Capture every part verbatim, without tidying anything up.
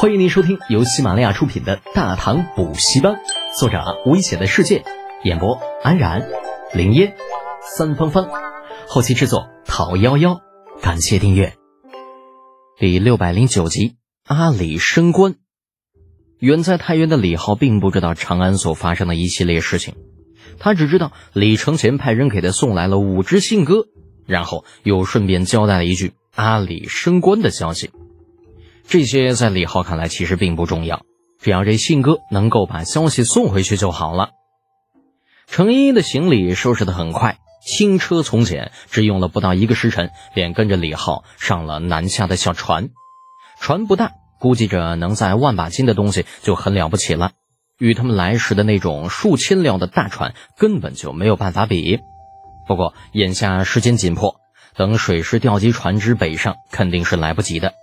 欢迎您收听由喜马拉雅出品的《大唐补习班》，作者危险的世界，演播安然、林烟、三芳芳，后期制作讨幺幺。感谢订阅。第六百零九集，阿里升官。远在太原的李浩并不知道长安所发生的一系列事情，他只知道李承乾派人给他送来了五只信鸽，然后又顺便交代了一句阿里升官的消息。这些在李浩看来其实并不重要，只要这信鸽能够把消息送回去就好了。程依依的行李收拾得很快，轻车从简，只用了不到一个时辰，便跟着李浩上了南下的小船。船不大，估计着能载万把斤的东西就很了不起了，与他们来时的那种数千料的大船根本就没有办法比。不过眼下时间紧迫，等水师调集船只北上肯定是来不及的。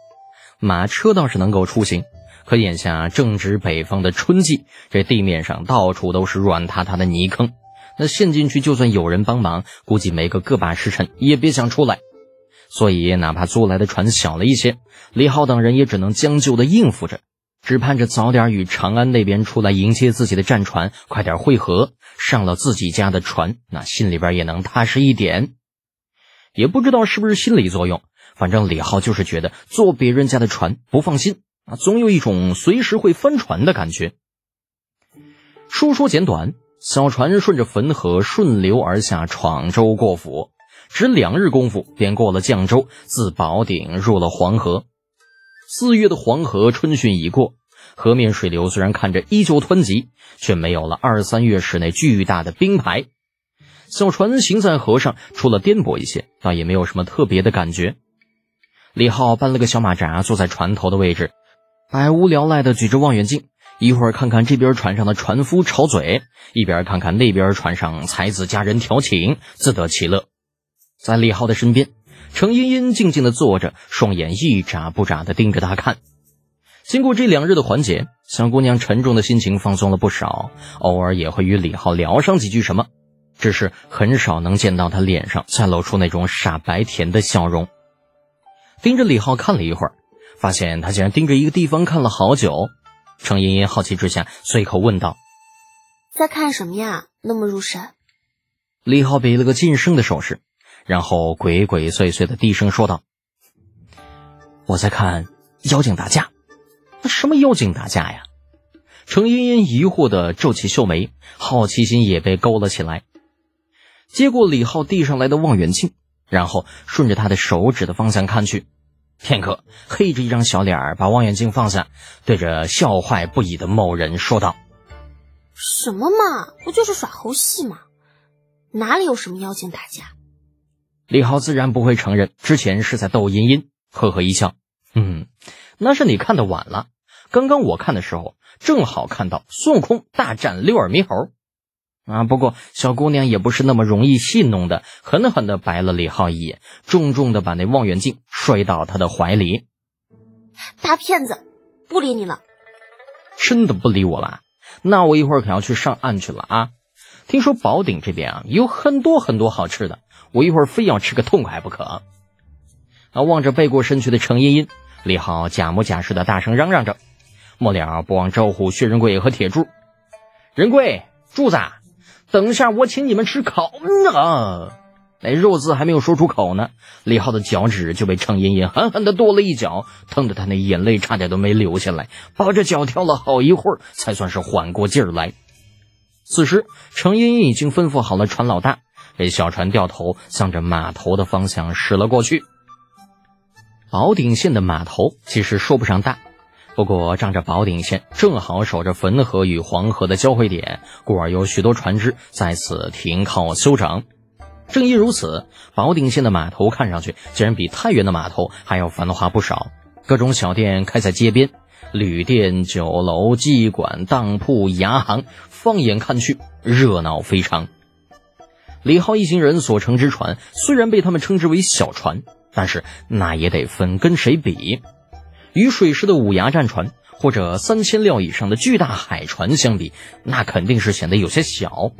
马车倒是能够出行，可眼下正值北方的春季，这地面上到处都是软塌塌的泥坑，那陷进去就算有人帮忙，估计没个个把时辰也别想出来。所以哪怕租来的船小了一些，李浩等人也只能将就的应付着，只盼着早点与长安那边出来迎接自己的战船快点会合，上了自己家的船，那心里边也能踏实一点。也不知道是不是心理作用，反正李浩就是觉得坐别人家的船不放心，总有一种随时会翻船的感觉。书说简短，小船顺着汾河顺流而下，闯州过府，只两日功夫便过了绛州，自宝鼎入了黄河。四月的黄河春汛已过，河面水流虽然看着依旧湍急，却没有了二三月时那巨大的冰排。小船行在河上，除了颠簸一些，倒也没有什么特别的感觉。李浩搬了个小马扎坐在船头的位置，百无聊赖地举着望远镜，一会儿看看这边船上的船夫吵嘴，一边看看那边船上才子佳人调情，自得其乐。在李浩的身边，程茵茵静静地坐着，双眼一眨不眨地盯着他看。经过这两日的缓解，小姑娘沉重的心情放松了不少，偶尔也会与李浩聊上几句什么，只是很少能见到她脸上再露出那种傻白甜的笑容。盯着李浩看了一会儿，发现他竟然盯着一个地方看了好久。程茵茵好奇之下随口问道：在看什么呀，那么入神？李浩比了个噤声的手势，然后鬼鬼祟祟的低声说道：我在看妖精打架。什么妖精打架呀？程茵茵疑惑的皱起秀眉，好奇心也被勾了起来，接过李浩递上来的望远镜，然后顺着他的手指的方向看去，片刻黑着一张小脸把望远镜放下，对着笑坏不已的某人说道：什么嘛，不就是耍猴戏嘛，哪里有什么妖精打架？李浩自然不会承认之前是在逗茵茵，呵呵一笑：嗯，那是你看得晚了，刚刚我看的时候正好看到孙悟空大战六耳猕猴。啊，不过小姑娘也不是那么容易戏弄的，狠狠地白了李浩一眼，重重地把那望远镜摔到他的怀里。大骗子，不理你了。真的不理我了？那我一会儿可要去上岸去了啊！听说宝鼎这边啊有很多很多好吃的，我一会儿非要吃个痛快不可。啊，望着背过身去的程茵茵，李浩假模假式的大声嚷嚷着，末了不忘招呼薛仁贵和铁柱：仁贵、柱子，等一下我请你们吃烤啊！那肉字还没有说出口呢，李浩的脚趾就被程茵茵狠狠地跺了一脚，疼得他那眼泪差点都没流下来，抱着脚跳了好一会儿才算是缓过劲儿来。此时程茵茵已经吩咐好了船老大，这小船掉头向着码头的方向驶了过去。宝鼎县的码头其实说不上大，不过仗着宝鼎县正好守着汾河与黄河的交汇点，故而有许多船只在此停靠休整。正因如此，宝鼎县的码头看上去竟然比太原的码头还要繁华不少，各种小店开在街边，旅店、酒楼、妓馆、当铺、牙行，放眼看去热闹非常。李浩一行人所乘之船虽然被他们称之为小船，但是那也得分跟谁比。与水师的五牙战船或者三千料以上的巨大海船相比，那肯定是显得有些小，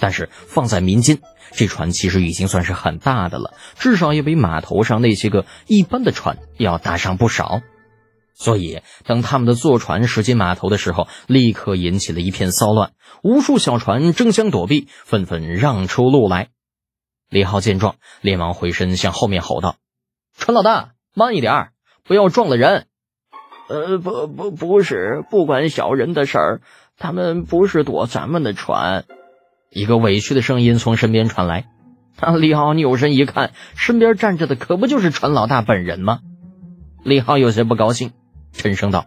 但是放在民间，这船其实已经算是很大的了，至少也比码头上那些个一般的船要大上不少。所以当他们的坐船驶进码头的时候，立刻引起了一片骚乱，无数小船争相躲避，纷纷让出路来。李浩见状，连忙回身向后面吼道：“船老大，慢一点，不要撞了人。”呃，不不不是，不管小人的事儿，他们不是躲咱们的船。一个委屈的声音从身边传来。当李浩扭身一看，身边站着的可不就是船老大本人吗？李浩有些不高兴，沉声道：“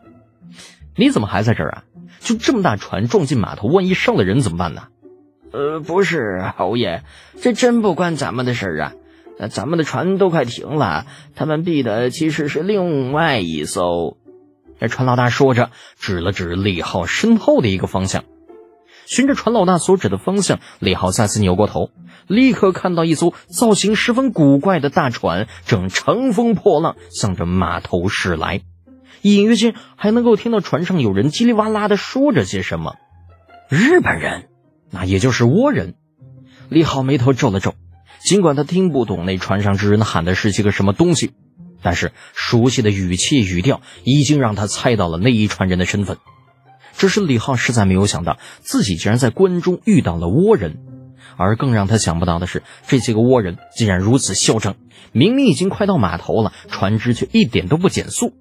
你怎么还在这儿啊？就这么大船撞进码头，万一伤了人怎么办呢？”呃，不是，侯爷，这真不关咱们的事儿啊。咱们的船都快停了，他们避的其实是另外一艘。这船老大说着，指了指李浩身后的一个方向。循着船老大所指的方向，李浩再次扭过头，立刻看到一艘造型十分古怪的大船正乘风破浪向着码头驶来，隐约间还能够听到船上有人叽里哇啦的说着些什么。日本人，那也就是倭人。李浩眉头皱了皱，尽管他听不懂那船上之人喊的是些个什么东西，但是熟悉的语气语调已经让他猜到了那一船人的身份。只是李浩实在没有想到，自己竟然在关中遇到了倭人，而更让他想不到的是，这些个倭人竟然如此嚣张，明明已经快到码头了，船只却一点都不减速。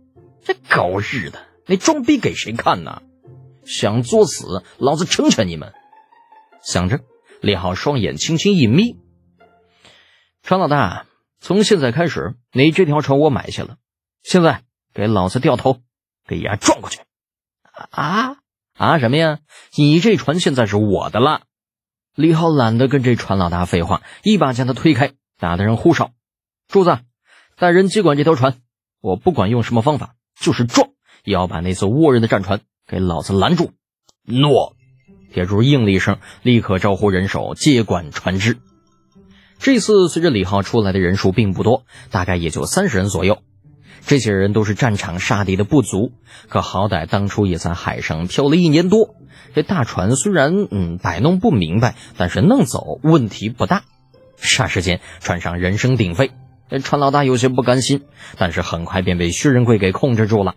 这狗日的，那装逼给谁看呢？想作死，老子成全你们！想着，李浩双眼轻轻一眯。船老大，从现在开始，你这条船我买下了，现在给老子掉头，给牙撞过去！啊啊什么呀？你这船现在是我的了！李浩懒得跟这船老大废话，一把将他推开，打得人呼哨。柱子，带人接管这条船，我不管用什么方法，就是撞，也要把那艘倭人的战船给老子拦住。诺！铁柱应了一声，立刻招呼人手接管船只。这次随着李浩出来的人数并不多，大概也就三十人左右。这些人都是战场杀敌的部族，可好歹当初也在海上漂了一年多，这大船虽然嗯摆弄不明白，但是弄走问题不大。霎时间，船上人声鼎沸，船老大有些不甘心，但是很快便被薛仁贵给控制住了。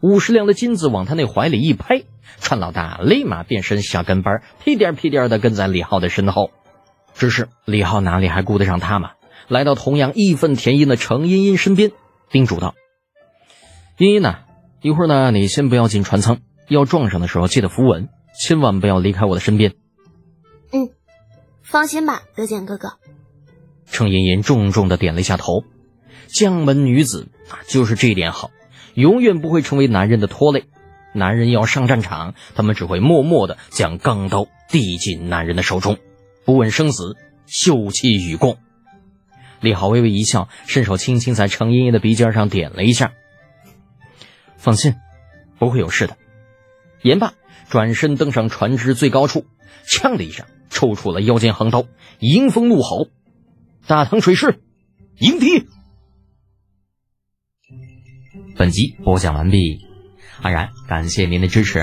五十两的金子往他那怀里一拍，船老大立马变身小跟班，屁颠屁颠的跟在李浩的身后。只是李浩哪里还顾得上他嘛，来到同样义愤填膺的程茵茵身边，叮嘱道：“茵茵呐，一会儿呢，你先不要进船舱，要撞上的时候记得扶稳，千万不要离开我的身边。”“嗯，放心吧，德简哥哥。”程茵茵重重的点了一下头。将门女子啊，就是这一点好，永远不会成为男人的拖累。男人要上战场，他们只会默默的将钢刀递进男人的手中，不问生死，休戚与共。李浩微微一笑，伸手轻轻在程茵茵的鼻尖上点了一下：“放心，不会有事的。”言罢，转身登上船只最高处，呛的一下抽出了腰间横刀，迎风怒吼：“大唐水师，迎敌！”本集播讲完毕，安然感谢您的支持。